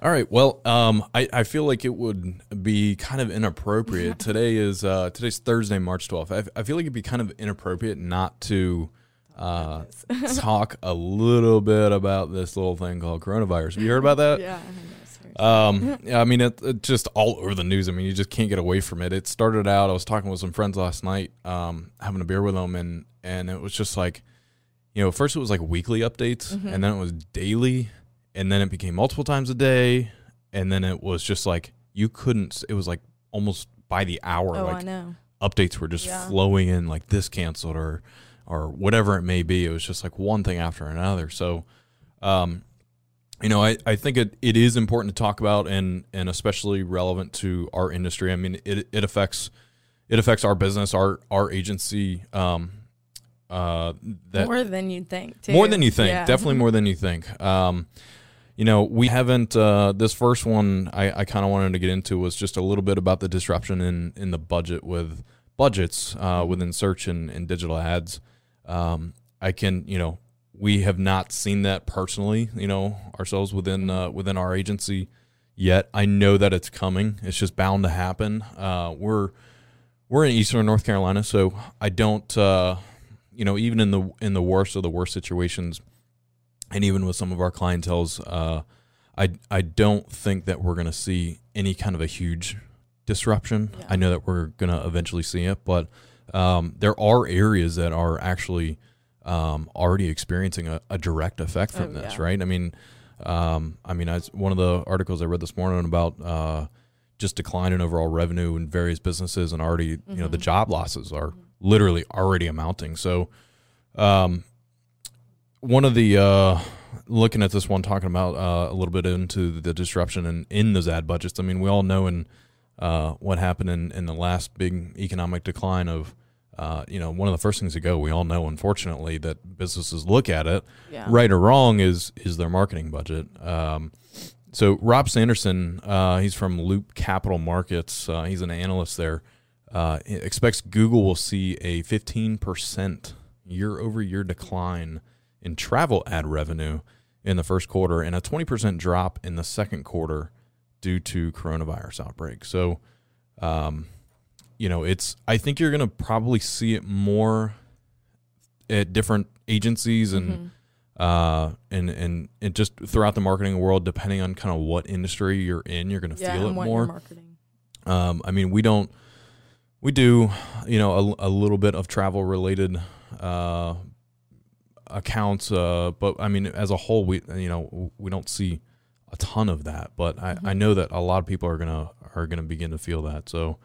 All right. Well, I feel like it would be kind of inappropriate. Today is today's Thursday, March 12th. I feel like it'd be kind of inappropriate not to talk a little bit about this little thing called coronavirus. Have you heard about that? Yeah. I mean, it's just all over the news. I mean, you just can't get away from it. It started out, I was talking with some friends last night, having a beer with them, and it was just like, you know, first it was like weekly updates, and then it was daily, and then it became multiple times a day, and then it was just like, you couldn't, it was like almost by the hour. Oh, like, I know. Updates were just flowing in, like this canceled or whatever it may be. It was just like one thing after another. So, you know, I think it is important to talk about and especially relevant to our industry. I mean, it affects our business, our agency. That more than you'd think, too. More than you think. Yeah. Definitely more than you think. You know, we haven't this first one I kind of wanted to get into was just a little bit about the disruption in the budget with budgets within search and digital ads. I can, you know, we have not seen that personally, you know, ourselves within our agency yet. I know that it's coming. It's just bound to happen. We're in Eastern North Carolina, so I don't, you know, even in the worst of the worst situations, and even with some of our clientels, I don't think that we're going to see any kind of a huge disruption. Yeah. I know that we're going to eventually see it, but there are areas that are actually already experiencing a direct effect from this, right? I mean, one of the articles I read this morning about just decline in overall revenue in various businesses, and already, you know, the job losses are literally already amounting. So, one of the looking at this one, talking about a little bit into the disruption in those ad budgets. I mean, we all know what happened in the last big economic decline of. You know, one of the first things to go, we all know, unfortunately, that businesses look at it, right or wrong, is their marketing budget. So Rob Sanderson, he's from Loop Capital Markets. He's an analyst there. Expects Google will see a 15% year-over-year decline in travel ad revenue in the first quarter and a 20% drop in the second quarter due to coronavirus outbreak. So, you know, I think you're going to probably see it more at different agencies and just throughout the marketing world, depending on kind of what industry you're in, you're going to feel it more. I mean, we do, you know, a little bit of travel related, accounts. But I mean, as a whole, we don't see a ton of that, but I know that a lot of people are going to begin to feel that. So,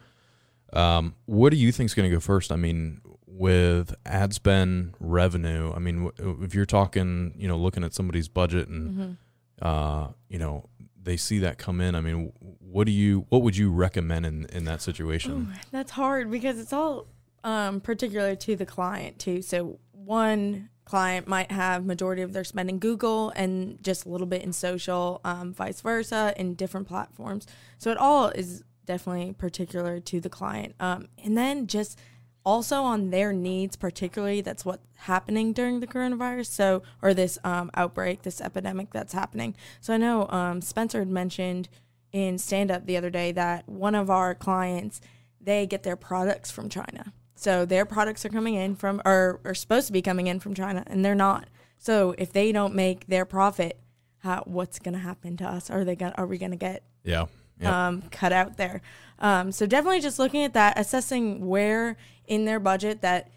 what do you think is going to go first? I mean, with ad spend revenue, I mean, if you're talking, you know, looking at somebody's budget and, you know, they see that come in, I mean, what would you recommend in that situation? Ooh, that's hard because it's all, particular to the client too. So one client might have majority of their spend in Google and just a little bit in social, vice versa, in different platforms. So it all is definitely particular to the client. And then just also on their needs, particularly that's what's happening during the coronavirus. So, or this outbreak, this epidemic that's happening. So I know Spencer had mentioned in stand-up the other day that one of our clients, they get their products from China. So their products are coming in from, or are supposed to be coming in from China, and they're not. So if they don't make their profit, what's going to happen to us? Are we going to get... Yeah. Yep. Cut out there. So definitely just looking at that, assessing where in their budget that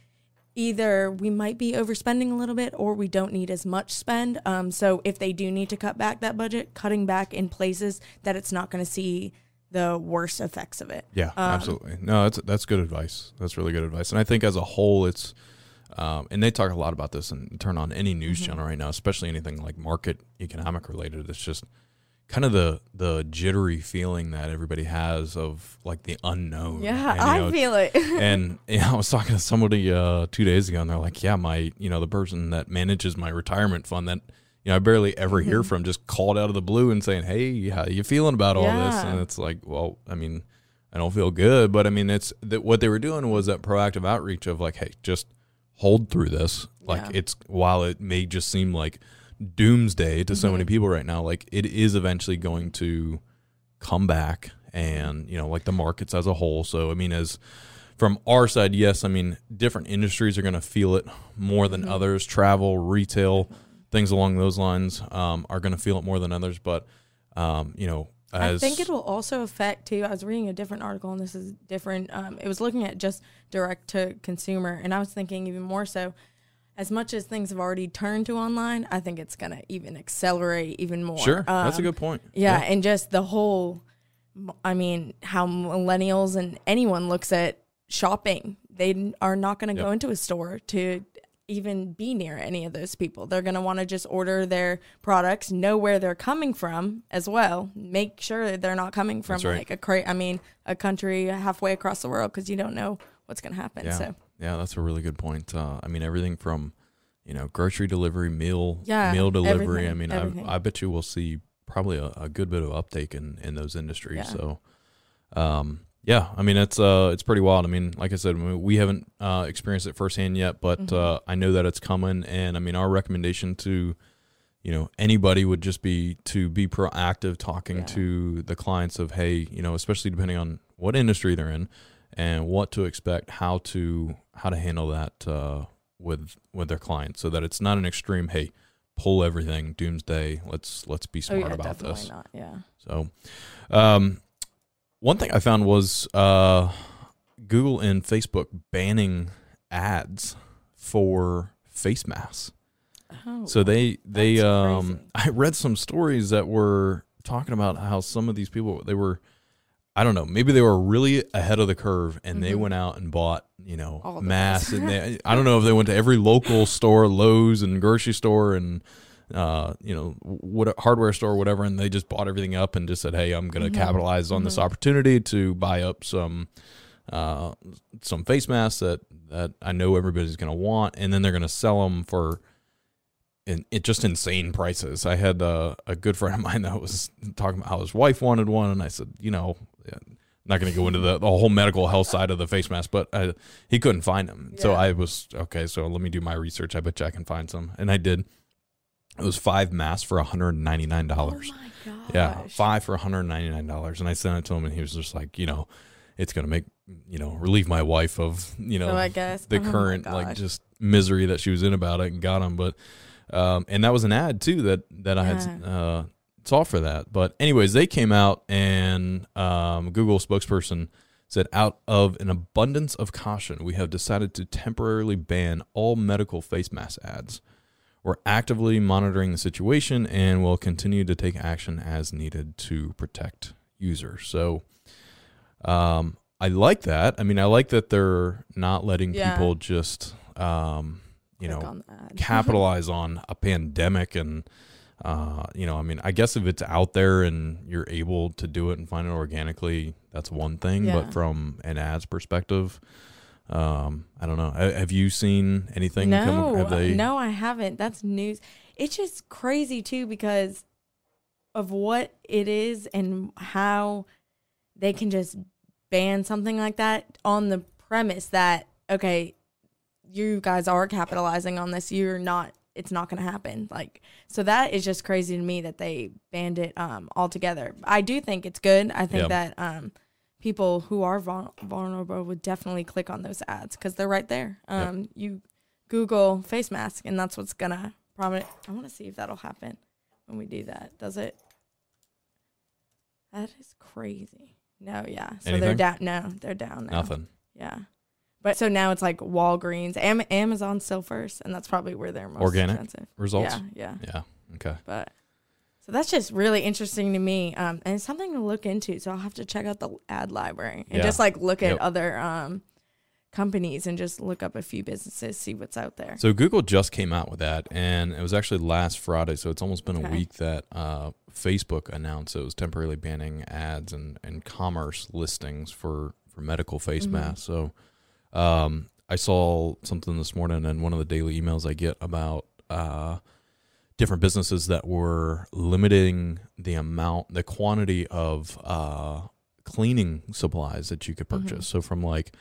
either we might be overspending a little bit or we don't need as much spend. So if they do need to cut back that budget, cutting back in places that it's not going to see the worst effects of it. Yeah, absolutely. No, that's good advice. That's really good advice. And I think as a whole, it's, and they talk a lot about this and turn on any news channel right now, especially anything like market economic related. It's just kind of the jittery feeling that everybody has of like the unknown. Yeah, and, I feel it. And you know, I was talking to somebody 2 days ago, and they're like, "Yeah, the person that manages my retirement fund that I barely ever hear from just called out of the blue and saying, 'Hey, how you feeling about all this?'" And it's like, well, I mean, I don't feel good. But I mean, it's that what they were doing was that proactive outreach of like, hey, just hold through this. Like it's, while it may just seem like doomsday to so many people right now, like it is eventually going to come back, and you know, like the markets as a whole. So I mean, as from our side, yes, I mean, different industries are going to feel it more than others. Travel, retail, things along those lines are going to feel it more than others. But, you know, I think it will also affect too. I was reading a different article, and this is different. It was looking at just direct to consumer. And I was thinking even more so, as much as things have already turned to online, I think it's going to even accelerate even more. Sure. That's a good point. Yeah. And just the whole, I mean, how millennials and anyone looks at shopping. They are not going to go into a store to even be near any of those people. They're going to want to just order their products, know where they're coming from as well. Make sure that they're not coming from like a country halfway across the world, because you don't know what's going to happen. So yeah, that's a really good point. I mean, everything from, you know, grocery delivery, meal delivery. I mean, I bet you we'll see probably a good bit of uptake in those industries. So, yeah, I mean, it's pretty wild. I mean, like I said, we haven't experienced it firsthand yet, but I know that it's coming. And I mean, our recommendation to, you know, anybody would just be to be proactive, talking to the clients of, hey, you know, especially depending on what industry they're in and what to expect, how to handle that with their clients, so that it's not an extreme, hey, pull everything, doomsday. Let's be smart about this. Not, So, one thing I found was Google and Facebook banning ads for face masks. Oh, so they I read some stories that were talking about how some of these people, they were, I don't know, maybe they were really ahead of the curve, and they went out and bought, you know, all masks. And they, I don't know if they went to every local store, Lowe's and grocery store and you know, what hardware store, whatever, and they just bought everything up and just said, "Hey, I'm going to capitalize on this opportunity to buy up some face masks that I know everybody's going to want," and then they're going to sell them for, and it just insane prices. I had a good friend of mine that was talking about how his wife wanted one, and I said, you know, I'm not going to go into the whole medical health side of the face mask, but he couldn't find them, so I was so let me do my research. I bet you I can find some, and I did. It was 5 masks for $199. Oh my gosh. Yeah, 5 for $199. And I sent it to him, and he was just like, you know, it's going to make, you know, relieve my wife of, you know, I guess, the current, like, just misery that she was in about it, and got him. But, and that was an ad, too, that I had saw for that. But anyways, they came out, and Google spokesperson said, "Out of an abundance of caution, we have decided to temporarily ban all medical face mask ads. We're actively monitoring the situation and will continue to take action as needed to protect users." So I like that. I mean, I like that they're not letting people just, you know, capitalize on a pandemic. And, you know, I mean, I guess if it's out there and you're able to do it and find it organically, that's one thing. Yeah. But from an ads perspective, I don't know. Have you seen anything? No, I haven't. That's news. It's just crazy too, because of what it is and how they can just ban something like that on the premise that, okay, you guys are capitalizing on this. You're not, it's not going to happen. Like, so that is just crazy to me that they banned it, altogether. I do think it's good. I think that, people who are vulnerable would definitely click on those ads because they're right there. You Google face mask, and that's what's going to prominent. I want to see if that'll happen when we do that. Does it? That is crazy. No, yeah. So anything? They're down. No, they're down now. Nothing. Yeah. But so now it's like Walgreens. Amazon still first, and that's probably where they're most expensive. Results? Yeah. Okay. But. So that's just really interesting to me, and it's something to look into. So I'll have to check out the ad library and just like look at other companies and just look up a few businesses, see what's out there. So Google just came out with that, and it was actually last Friday. So it's almost been a week that Facebook announced it was temporarily banning ads and commerce listings for medical face masks. So I saw something this morning in one of the daily emails I get about different businesses that were limiting the quantity of cleaning supplies that you could purchase. Mm-hmm. So from like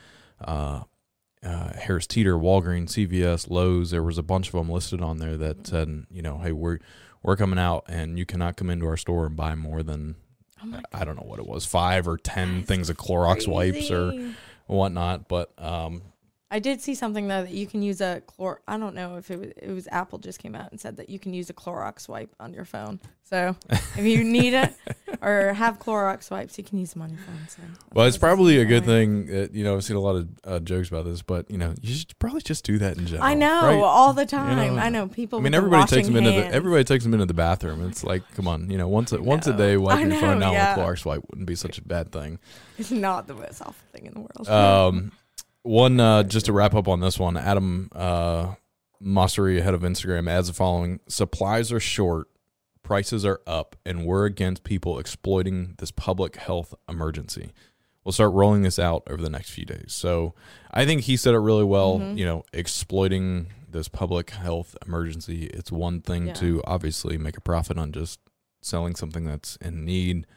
Harris Teeter, Walgreens, CVS, Lowe's, there was a bunch of them listed on there that said, you know, hey, we're coming out and you cannot come into our store and buy more than, I don't know what it was, 5 or 10 things of Clorox wipes or whatnot. But I did see something though that you can use a I don't know if it was Apple just came out and said that you can use a Clorox wipe on your phone. So if you need it or have Clorox wipes, you can use them on your phone. So well, it's probably a good thing. That, you know, I've seen a lot of jokes about this, but you know, you should probably just do that in general. I know all the time. You know, I know people. I mean, everybody takes them into the bathroom. It's like, come on, you know, once a day, wiping your phone down with a Clorox wipe wouldn't be such a bad thing. It's not the most awful thing in the world. One, just to wrap up on this one, Adam Mosseri, head of Instagram, adds the following: supplies are short, prices are up, and we're against people exploiting this public health emergency. We'll start rolling this out over the next few days. So I think he said it really well, you know, exploiting this public health emergency. It's one thing to obviously make a profit on just selling something that's in need.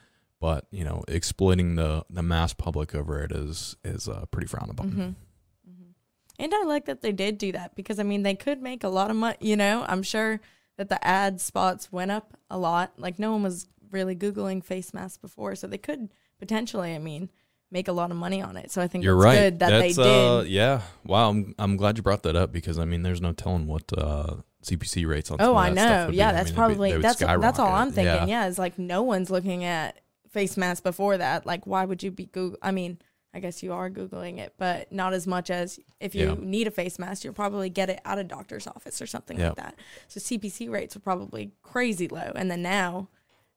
But, you know, exploiting the mass public over it is pretty frowned upon. Mm-hmm. Mm-hmm. And I like that they did do that because, I mean, they could make a lot of money. You know, I'm sure that the ad spots went up a lot. Like, no one was really Googling face masks before. So they could potentially, I mean, make a lot of money on it. So I think it's good that they did. Yeah. Wow. I'm glad you brought that up because, I mean, there's no telling what CPC rates on some of that stuff would be. That's probably that's all I'm thinking. Yeah. It's like no one's looking at face mask before that. Like, why would you be I mean, I guess you are Googling it, but not as much as if you need a face mask, you'll probably get it at a doctor's office or something like that. So CPC rates are probably crazy low, and then now,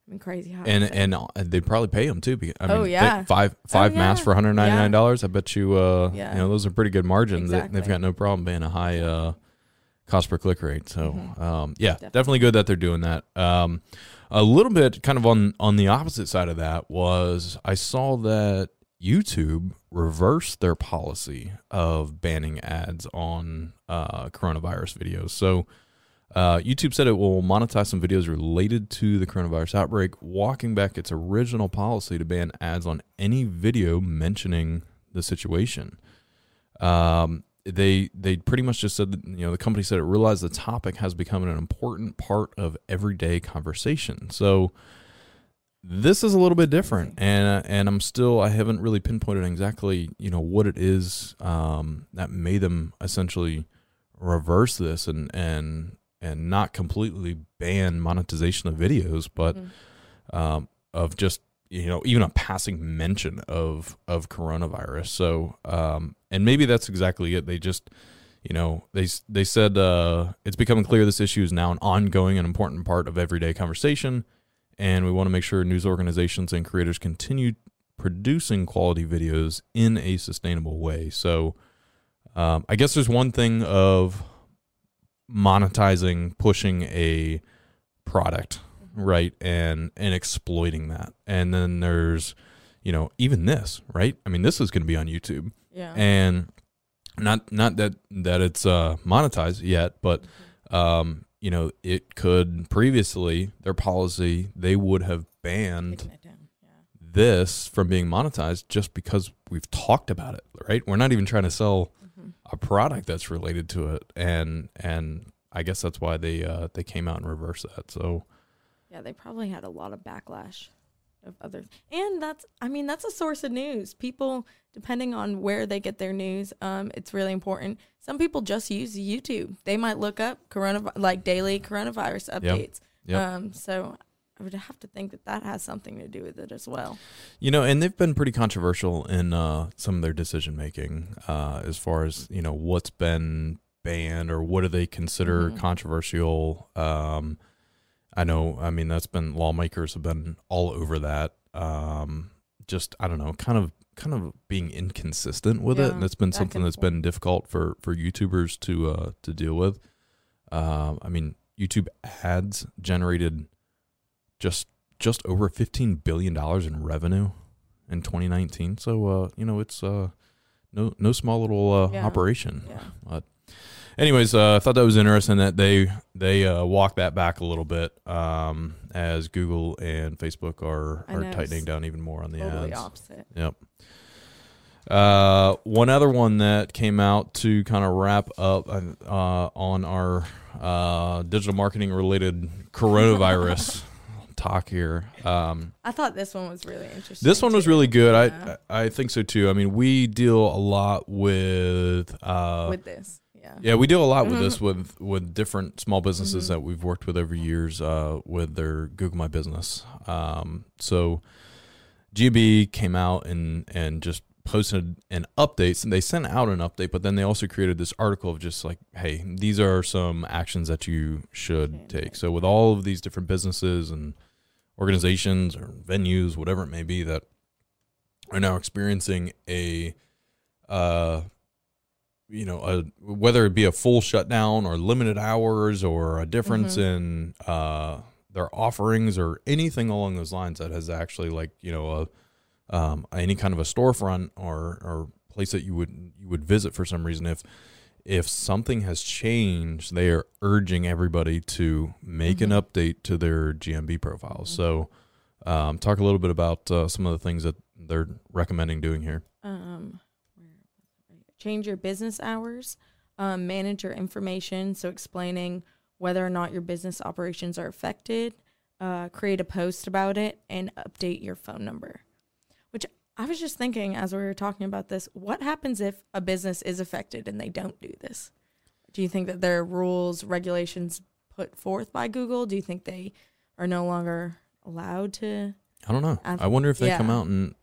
I mean, crazy high. And they probably pay them too. Because, I mean, five masks for $199. I bet you, you know, those are pretty good margins. Exactly. They've got no problem paying a high cost per click rate. So definitely good that they're doing that. A little bit kind of on the opposite side of that was I saw that YouTube reversed their policy of banning ads on coronavirus videos. So YouTube said it will monetize some videos related to the coronavirus outbreak, walking back its original policy to ban ads on any video mentioning the situation. They pretty much just said that, you know, the company said it realized the topic has become an important part of everyday conversation. So this is a little bit different, and I haven't really pinpointed exactly, you know, what it is that made them essentially reverse this and not completely ban monetization of videos, but of just, you know, even a passing mention of coronavirus. So, and maybe that's exactly it. They just, you know, they said, it's becoming clear this issue is now an ongoing and important part of everyday conversation. And we want to make sure news organizations and creators continue producing quality videos in a sustainable way. So, I guess there's one thing of monetizing, pushing a product, right, and exploiting that, and then there's, you know, even this, right? I mean, this is going to be on YouTube, and not that it's monetized yet, but you know, it could previously their policy they would have banned this from being monetized just because we've talked about it, right? We're not even trying to sell a product that's related to it, and I guess that's why they came out and reversed that. So. Yeah, they probably had a lot of backlash of others. And that's a source of news. People, depending on where they get their news, it's really important. Some people just use YouTube. They might look up daily coronavirus updates. Yep. So I would have to think that has something to do with it as well. You know, and they've been pretty controversial in some of their decision-making as far as, you know, what's been banned or what do they consider controversial. I know, I mean, that's been, lawmakers have been all over that. Just, I don't know, kind of being inconsistent with it. And that's been something that's been difficult for YouTubers to deal with. I mean, YouTube ads generated just over $15 billion in revenue in 2019. So, you know, it's no small little operation. Yeah. But, anyways, I thought that was interesting that they walked that back a little bit as Google and Facebook are tightening down even more on the totally ads. Opposite. Yep. One other one that came out to kind of wrap up on our digital marketing related coronavirus talk here. I thought this one was really interesting. This one was really good. Yeah. I think so too. I mean, we deal a lot with this. Yeah, we deal a lot with this with different small businesses that we've worked with over years with their Google My Business. So GB came out and just posted an update, and they sent out an update, but then they also created this article of just like, hey, these are some actions that you should take. So with all of these different businesses and organizations or venues, whatever it may be, that are now experiencing a whether it be a full shutdown or limited hours or a difference in their offerings or anything along those lines that has actually any kind of a storefront or place that you would visit for some reason, if something has changed, they are urging everybody to make an update to their GMB profiles. So talk a little bit about some of the things that they're recommending doing here. Change your business hours, manage your information, so explaining whether or not your business operations are affected, create a post about it, and update your phone number. Which I was just thinking as we were talking about this, what happens if a business is affected and they don't do this? Do you think that there are rules, regulations put forth by Google? Do you think they are no longer allowed to? I don't know. I wonder if they come out and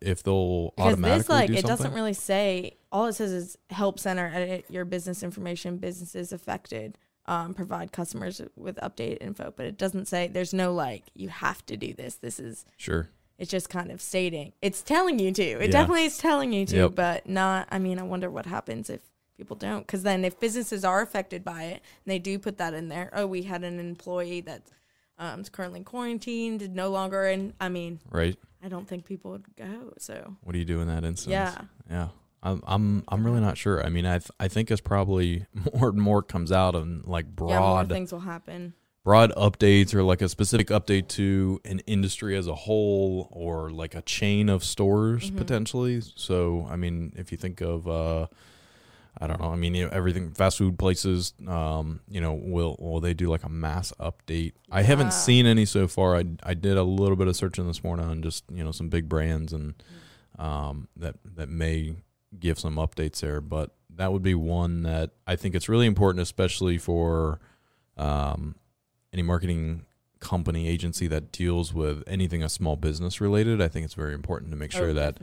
if they'll automatically do something. It doesn't really say. All it says is help center, edit your business information, businesses affected, provide customers with updated info. But it doesn't say, there's no you have to do this. This is. Sure. It's just kind of stating. It's telling you to. It definitely is telling you to, but not, I wonder what happens if people don't. Because then if businesses are affected by it, and they do put that in there, oh, we had an employee that's currently quarantined, no longer in, Right. I don't think people would go, so. What do you do in that instance? Yeah. I'm really not sure. I think it's probably more and more comes out and broad. Yeah, more things will happen. Broad updates or a specific update to an industry as a whole or a chain of stores potentially. So, if you think of, everything, fast food places, will they do a mass update? Yeah. I haven't seen any so far. I did a little bit of searching this morning on just, some big brands and that may give some updates there. But that would be one that I think it's really important, especially for, any marketing company, agency that deals with anything that's small business related. I think it's very important to make sure that,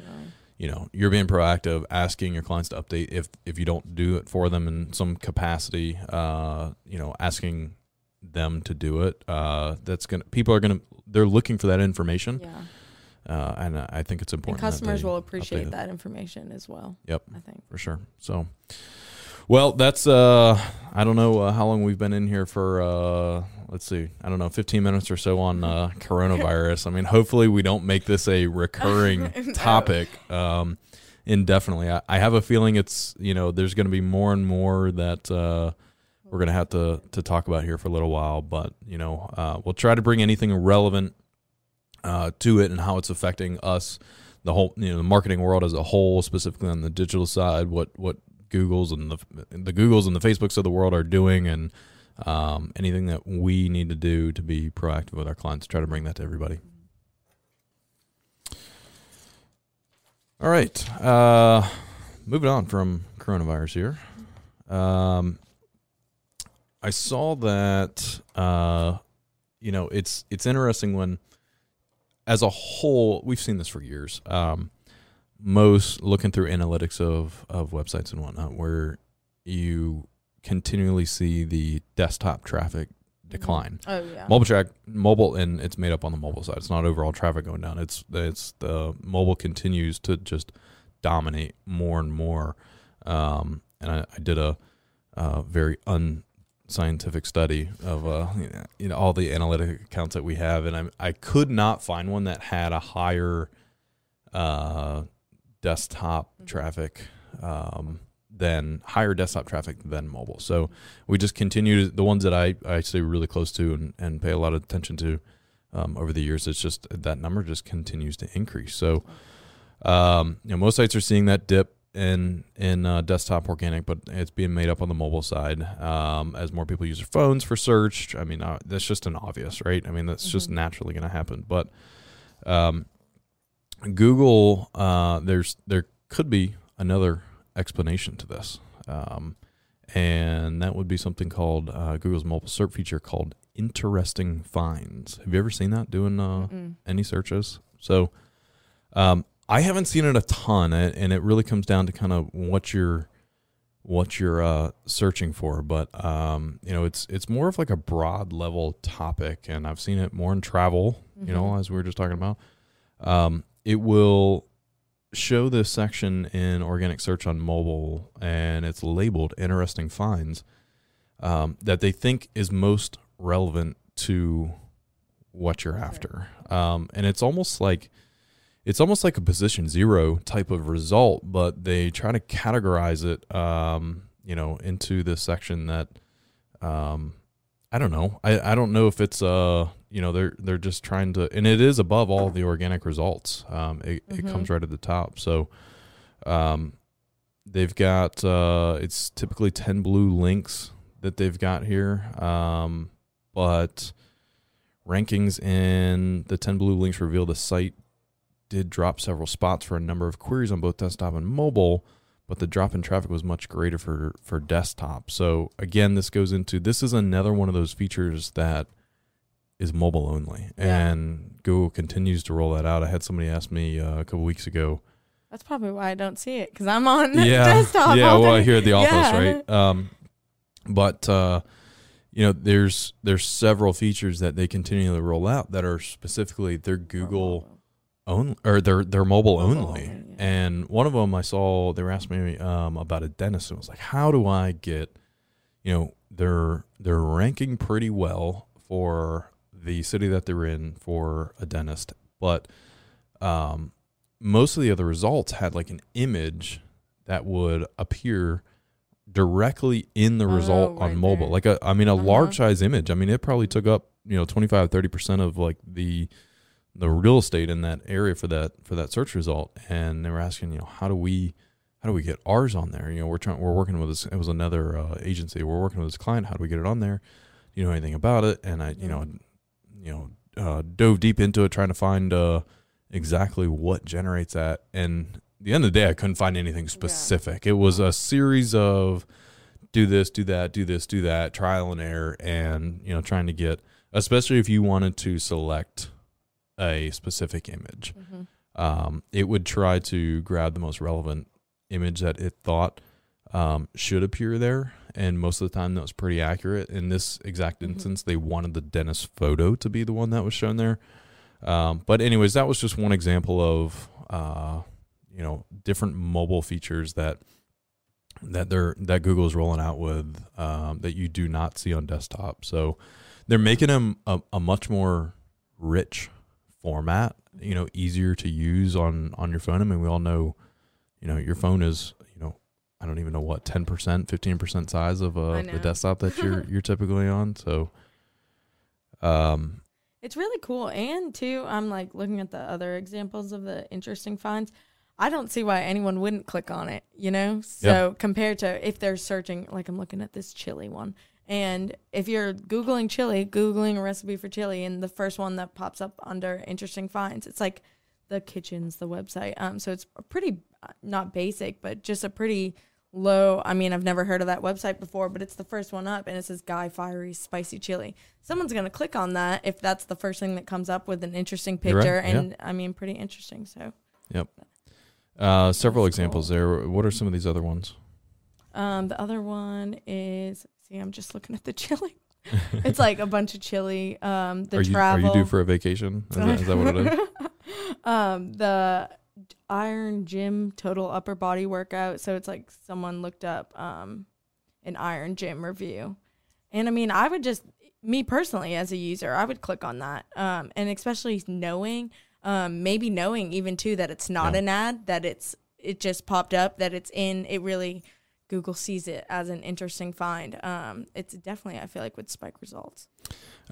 you're being proactive, asking your clients to update if you don't do it for them in some capacity, asking them to do it. They're looking for that information. Yeah. And I think it's important. And customers will appreciate that information as well. Yep. I think for sure. So, well, that's, I don't know how long we've been in here for, let's see, I don't know, 15 minutes or so on coronavirus. Hopefully we don't make this a recurring topic indefinitely. I have a feeling it's, there's going to be more and more that we're going to have to talk about here for a little while. But, we'll try to bring anything relevant to it and how it's affecting us, the whole, the marketing world as a whole, specifically on the digital side, what Googles and the Googles and the Facebooks of the world are doing, and anything that we need to do to be proactive with our clients, try to bring that to everybody. All right. Moving on from coronavirus here. I saw that, it's interesting when, as a whole, we've seen this for years, most looking through analytics of websites and whatnot, where you continually see the desktop traffic decline. Oh yeah, mobile, and it's made up on the mobile side. It's not overall traffic going down. It's the mobile continues to just dominate more and more. And I did a very unscientific study of all the analytic accounts that we have, and I could not find one that had a higher desktop traffic than higher desktop traffic than mobile. So we just continue to, the ones that I stay really close to and pay a lot of attention to over the years. It's just that number just continues to increase. So you know, most sites are seeing that dip in desktop organic, but it's being made up on the mobile side as more people use their phones for search. I mean, that's just an obvious, right? I mean, that's just naturally going to happen. But Google, there could be another explanation to this, and that would be something called Google's mobile SERP feature called interesting finds. Have you ever seen that doing any searches? So I haven't seen it a ton, and it really comes down to kind of what you're searching for. But you know, it's more of like a broad level topic, and I've seen it more in travel. You know, as we were just talking about, it will show this section in organic search on mobile, and it's labeled "interesting finds" that they think is most relevant to what you're after, and it's almost like. It's almost like a position zero type of result, but they try to categorize it, you know, into this section that, I don't know. I don't know if it's, you know, they're just trying to, and it is above all the organic results. It comes right at the top. So, they've got, it's typically 10 blue links that they've got here. But rankings in the 10 blue links reveal the site did drop several spots for a number of queries on both desktop and mobile, but the drop in traffic was much greater for desktop. So again, this is another one of those features that is mobile only, and Google continues to roll that out. I had somebody ask me a couple weeks ago. That's probably why I don't see it, because I'm on desktop. Yeah, well, here at the office, right? But you know, there's several features that they continually roll out that are specifically their Google. They're mobile only. And one of them I saw, they were asking me about a dentist, and I was like, how do I get, you know, they're ranking pretty well for the city that they're in for a dentist, but most of the other results had like an image that would appear directly in the result on mobile there. Like a large size image. I mean, it probably took up, you know, 25-30% of like the real estate in that area for that search result. And they were asking, you know, how do we get ours on there? You know, we're working with this. It was another agency. We're working with this client. How do we get it on there? Do you know anything about it? And I, you know, dove deep into it, trying to find exactly what generates that. And at the end of the day, I couldn't find anything specific. Yeah. It was a series of do this, do that, do this, do that, trial and error. And, you know, trying to get, especially if you wanted to select a specific image. It would try to grab the most relevant image that it thought should appear there. And most of the time that was pretty accurate. In this exact instance, they wanted the dentist photo to be the one that was shown there. But anyways, that was just one example of, you know, different mobile features that Google is rolling out with that you do not see on desktop. So they're making them a much more rich format, you know, easier to use on your phone. I mean, we all know, you know, your phone is, you know, I don't even know what, 10%, 15% size of the desktop that you're typically on. So, it's really cool. And too, I'm like looking at the other examples of the interesting finds. I don't see why anyone wouldn't click on it, you know? So compared to if they're searching, like I'm looking at this chili one. And if you're Googling chili, Googling a recipe for chili, and the first one that pops up under interesting finds, it's like the kitchen's, the website. So it's a pretty, not basic, but just a pretty low, I mean, I've never heard of that website before, but it's the first one up, and it says Guy Fieri's Spicy Chili. Someone's going to click on that if that's the first thing that comes up with an interesting picture. Right. And I mean, pretty interesting. So, several examples there. What are some of these other ones? The other one is... See, I'm just looking at the chili. It's like a bunch of chili. Are you due for a vacation? Is that what it is? The Iron Gym Total Upper Body Workout. So it's like someone looked up an Iron Gym review. And I mean, I would just, me personally as a user, I would click on that. And especially knowing, maybe knowing even too that it's not an ad, that it just popped up, that it's in, it really Google sees it as an interesting find. It's definitely, I feel like, would spike results.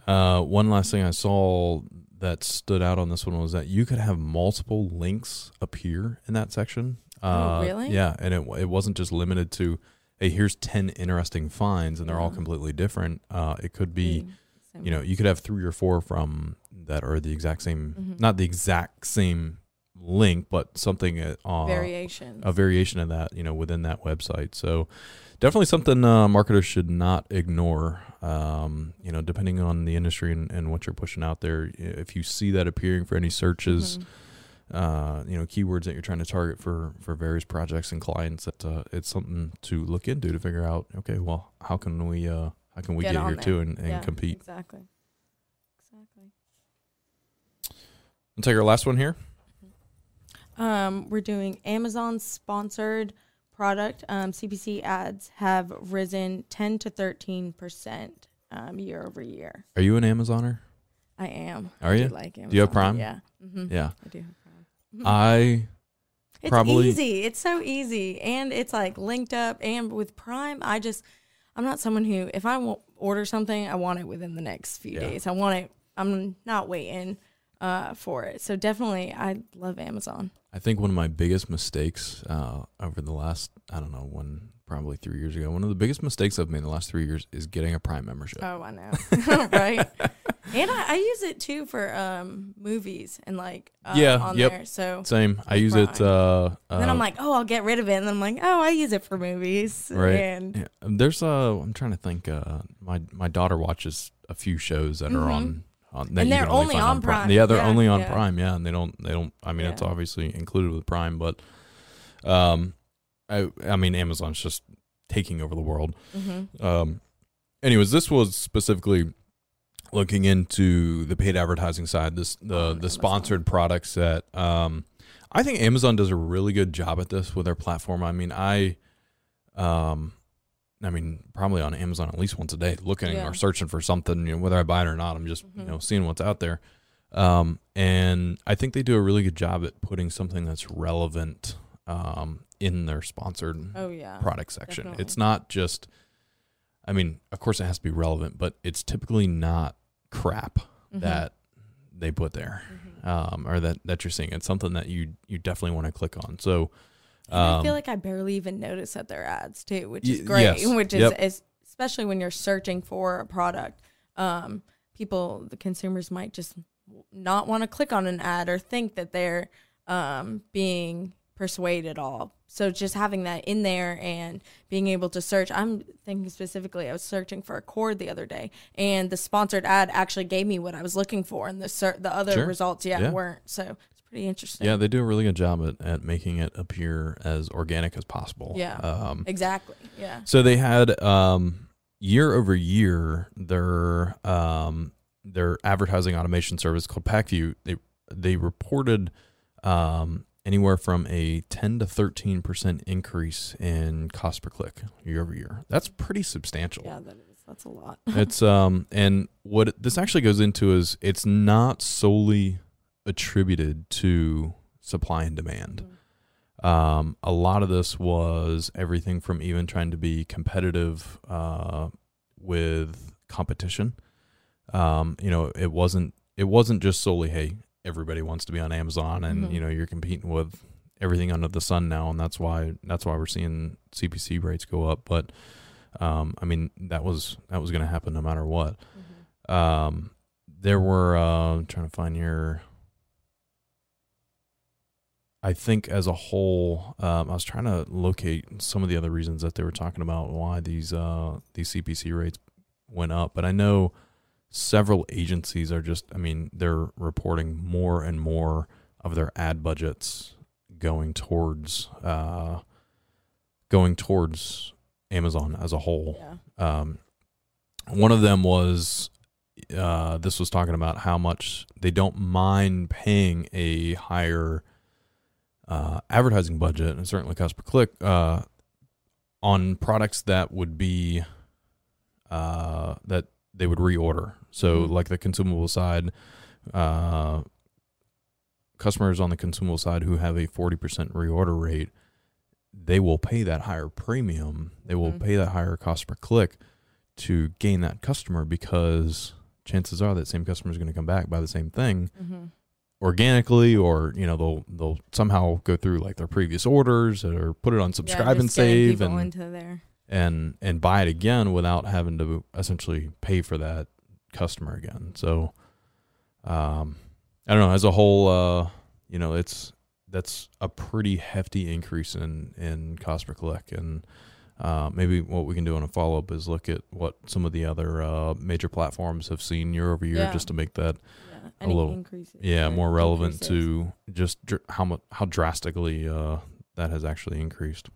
One last thing I saw that stood out on this one was that you could have multiple links appear in that section. Really? Yeah, and it wasn't just limited to, hey, here's 10 interesting finds, and they're all completely different. It could be, you know, you could have 3 or 4 from that are the exact same, not the exact same link, but something a variation of that, you know, within that website. So definitely something marketers should not ignore. You know, depending on the industry and what you're pushing out there, if you see that appearing for any searches, you know, keywords that you're trying to target for various projects and clients, that it's something to look into to figure out, okay, well, how can we get here there too and compete? Exactly. I'll take our last one here. We're doing Amazon sponsored product. CPC ads have risen 10 to 13% year over year. Are you an Amazoner? I am. Are you? Like Amazon. Do you have Prime? Yeah. Mm-hmm. Yeah. I do have Prime. It's probably easy. It's so easy. And it's like linked up. And with Prime, I'm not someone who, if I order something, I want it within the next few days. I want it. I'm not waiting for it. So definitely, I love Amazon. I think one of my biggest mistakes over the last, probably 3 years ago, one of the biggest mistakes I've made in the last 3 years is getting a Prime membership. Oh, I know. Right? And I use it too for movies and like on there. So same. I use Prime. It. And then I'm like, oh, I'll get rid of it. And then I'm like, oh, I use it for movies. Right. And there's I'm trying to think. My daughter watches a few shows that are on that, and they're only on Prime. Yeah, they're only on Prime. Yeah, and they don't. I mean, it's obviously included with Prime, but I mean, Amazon's just taking over the world. Anyways, this was specifically looking into the paid advertising side, the sponsored products that I think Amazon does a really good job at this with their platform. I mean, I mean, probably on Amazon at least once a day, looking or searching for something, you know, whether I buy it or not, I'm just, you know, seeing what's out there. And I think they do a really good job at putting something that's relevant in their sponsored product section. Definitely. It's not just, I mean, of course it has to be relevant, but it's typically not crap that they put there or that you're seeing. It's something that you definitely want to click on. So I feel like I barely even notice that they're ads too, which is great, which is especially when you're searching for a product. The consumers might just not want to click on an ad or think that they're being persuaded at all. So just having that in there and being able to search. I'm thinking specifically, I was searching for a cord the other day, and the sponsored ad actually gave me what I was looking for, and the other results weren't. So it's pretty interesting. Yeah, they do a really good job at making it appear as organic as possible. Yeah, exactly. Yeah. So they had year over year their advertising automation service called PackView. They reported anywhere from a 10 to 13% increase in cost per click year over year. That's pretty substantial. Yeah, that is. That's a lot. It's and what this actually goes into is it's not solely attributed to supply and demand. A lot of this was everything from even trying to be competitive with competition. You know, it wasn't just solely, hey, everybody wants to be on Amazon, and you know, you're competing with everything under the sun now, and that's why we're seeing CPC rates go up. But I mean, that was going to happen no matter what. There were I'm trying to find your. I think as a whole, I was trying to locate some of the other reasons that they were talking about why these CPC rates went up, but I know several agencies are just, I mean, they're reporting more and more of their ad budgets going towards Amazon as a whole. Yeah. One of them was, this was talking about how much they don't mind paying a higher advertising budget, and certainly cost per click, on products that would be, that they would reorder. So like the consumable side, customers on the consumable side who have a 40% reorder rate, they will pay that higher premium. They will pay that higher cost per click to gain that customer, because chances are that same customer is going to come back, buy the same thing organically, or, you know, they'll somehow go through like their previous orders or put it on subscribe and save and buy it again without having to essentially pay for that customer again. So, I don't know, as a whole, you know, that's a pretty hefty increase in cost per click. And maybe what we can do on a follow-up is look at what some of the other major platforms have seen year over year, just to make that a little increases, more relevant to just how drastically that has actually increased.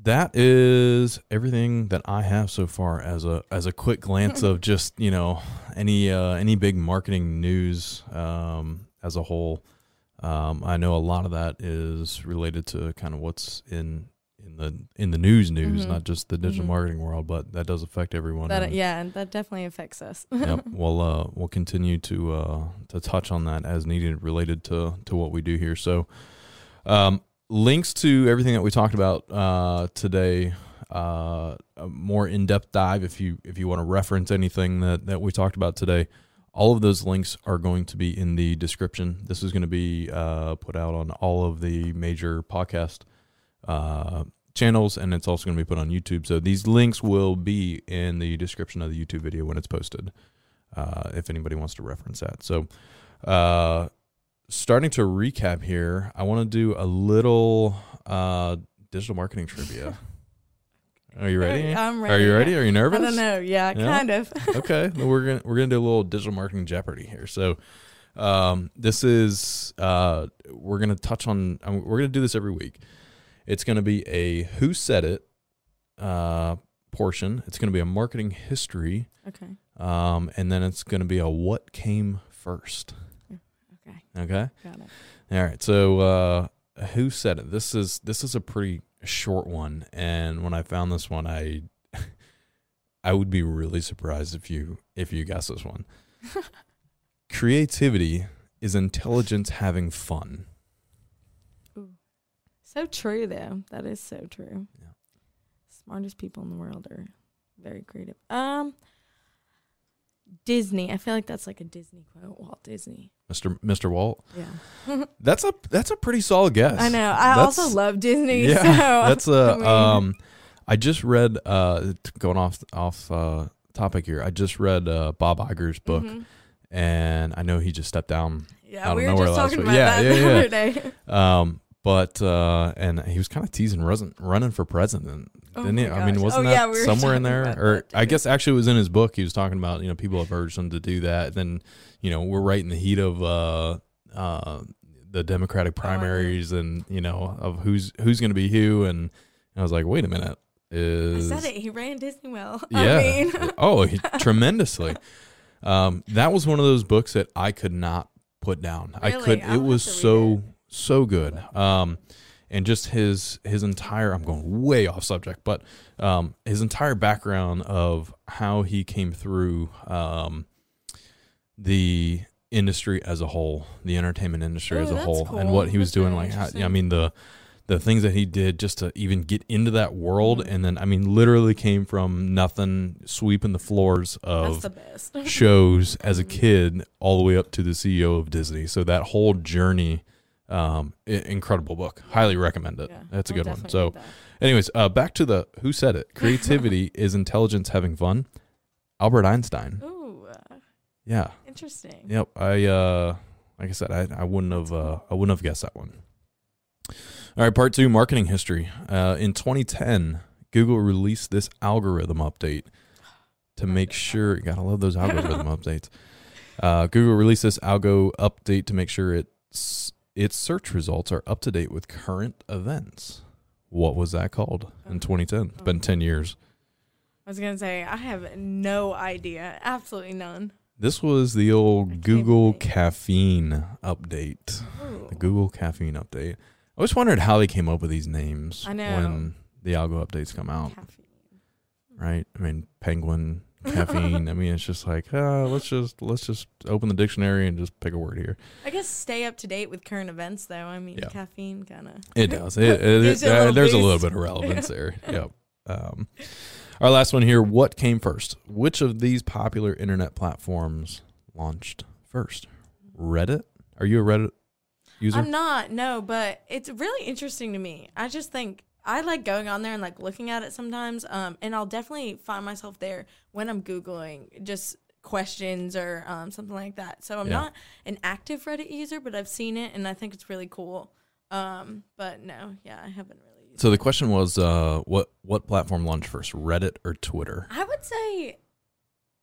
That is everything that I have so far as a quick glance of just, you know, any big marketing news as a whole. I know a lot of that is related to kind of what's in the news, not just the digital marketing world, but that does affect everyone. And that definitely affects us. Yep. We'll continue to touch on that as needed related to what we do here. So, links to everything that we talked about today, a more in-depth dive if you want to reference anything that we talked about today, all of those links are going to be in the description. This is going to be put out on all of the major podcast channels, and it's also going to be put on YouTube. So these links will be in the description of the YouTube video when it's posted, if anybody wants to reference that. So starting to recap here, I want to do a little digital marketing trivia. Are you ready? I'm ready. Are you ready? Are you nervous? I don't know. Yeah, kind of. Okay, well, we're gonna do a little digital marketing Jeopardy here. So this is we're gonna touch on. We're gonna do this every week. It's gonna be a Who Said It portion. It's gonna be a marketing history. Okay. And then it's gonna be a What Came First. Okay. Got it. All right. So, Who Said It? This is a pretty short one, and when I found this one, I would be really surprised if you guess this one. Creativity is intelligence having fun. Ooh. So true, though. That is so true. Yeah. Smartest people in the world are very creative. Disney. I feel like that's like a Disney quote. Walt Disney. Mr. Walt. Yeah. that's a pretty solid guess. I know. I also love Disney. Yeah. So that's I just read going off topic here. I just read Bob Iger's book, and I know he just stepped down. Yeah, we were just talking about that the other day. But and he was kind of teasing running for president. Didn't he? I mean, wasn't that somewhere in there? Or I guess actually it was in his book. He was talking about, you know, people have urged him to do that. Then, you know, we're right in the heat of the Democratic primaries, and, you know, of who's going to be who. And I was like, wait a minute. I said it. He ran Disney well. Yeah. I mean. Tremendously. That was one of those books that I could not put down. Really? It was so good. And just his entire, I'm going way off subject, but his entire background of how he came through the industry as a whole, the entertainment industry as a whole, cool. And what he was doing. Like, how, I mean, the things that he did just to even get into that world, and then, I mean, literally came from nothing, sweeping the floors of shows as a kid, all the way up to the CEO of Disney. So that whole journey. Incredible book. Highly recommend it. Yeah, that's a good one. So anyways, back to the Who Said It. Creativity is intelligence having fun. Albert Einstein. Ooh. Yeah. Interesting. Yep. I like I said, I wouldn't have guessed that one. All right, part 2, marketing history. In 2010, Google released this algorithm update to make sure, you gotta love those algorithm updates. Google released this algo update to make sure its search results are up to date with current events. What was that called in 2010? It's been 10 years. I was going to say, I have no idea. Absolutely none. This was the old Google Caffeine update. Ooh. The Google Caffeine update. I always wondered how they came up with these names when the algo updates come out. Caffeine. Right? I mean, Penguin, caffeine. I mean, it's just like, let's just open the dictionary and just pick a word here. I guess stay up to date with current events, though. I mean, yeah. Caffeine kind of. It does. There's a little bit of relevance there. Yep. Our last one here. What came first? Which of these popular internet platforms launched first? Reddit? Are you a Reddit user? I'm not. No, but it's really interesting to me. I just think I like going on there and like looking at it sometimes. And I'll definitely find myself there when I'm Googling just questions or something like that. So I'm not an active Reddit user, but I've seen it and I think it's really cool. But no, yeah, I haven't really. So the question was, what platform launched first, Reddit or Twitter? I would say,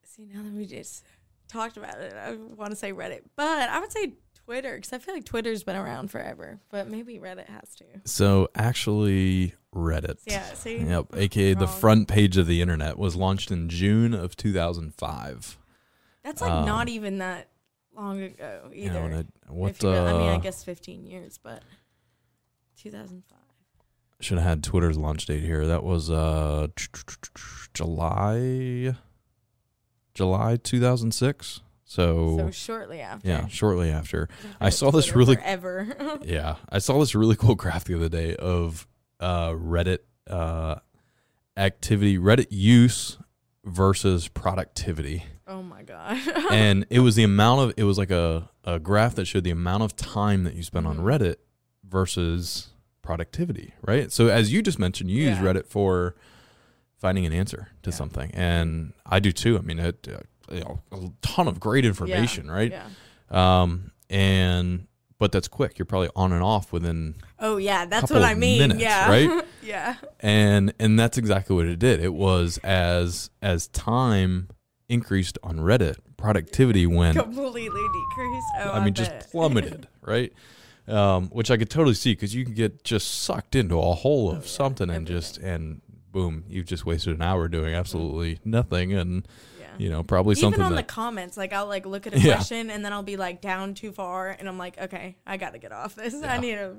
see, now that we just talked about it, I want to say Reddit, but I would say Twitter because I feel like Twitter's been around forever, but maybe Reddit has to. So actually, Reddit. Yeah. See. Yep. AKA the front page of the internet was launched in June of 2005. That's like not even that long ago either. You know, I mean, I guess 15 years, but 2005. Should have had Twitter's launch date here. That was July 2006. So shortly after. Yeah, shortly after. I saw Twitter this really forever. Yeah, I saw this really cool graph the other day of Reddit activity, Reddit use versus productivity. Oh my god! And it was the amount of it was like a graph that showed the amount of time that you spent on Reddit versus productivity, right? So as you just mentioned, you use Reddit for finding an answer to something, and I do too. I mean, a ton of great information, right? Yeah. But that's quick. You're probably on and off within. Oh yeah, that's what I mean. Minutes, yeah, right. Yeah. And that's exactly what it did. It was as time increased on Reddit, productivity went completely decreased. Oh, I mean, just plummeted, right? Which I could totally see because you can get just sucked into a hole of something and boom, you've just wasted an hour doing absolutely nothing. And, you know, probably even something. Even on the comments, like I'll like look at a question and then I'll be like down too far and I'm like, okay, I got to get off this. Yeah. I need to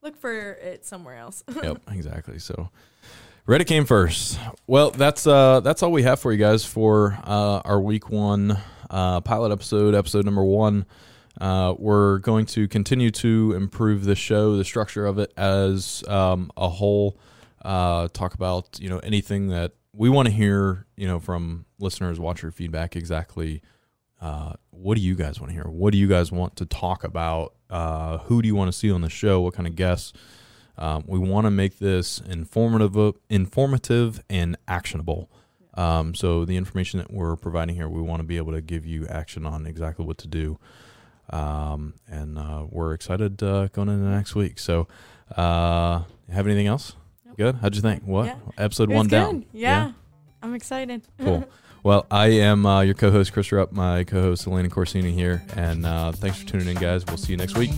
look for it somewhere else. Yep, exactly. So Reddit came first. Well, that's all we have for you guys for our week one pilot episode number 1. We're going to continue to improve the show, the structure of it as a whole, talk about, you know, anything that we want to hear, you know, from listeners, watcher feedback, exactly. What do you guys want to hear? What do you guys want to talk about? Who do you want to see on the show? What kind of guests? We want to make this informative and actionable. So the information that we're providing here, we want to be able to give you action on exactly what to do. We're excited going into next week. So have anything else? Nope. Good. How'd you think? What? Yeah. Episode 1 good. Down. Yeah. I'm excited. Cool. Well, I am your co-host Chris Rupp, my co-host Elena Corsini here, and thanks for tuning in, guys. We'll see you next week.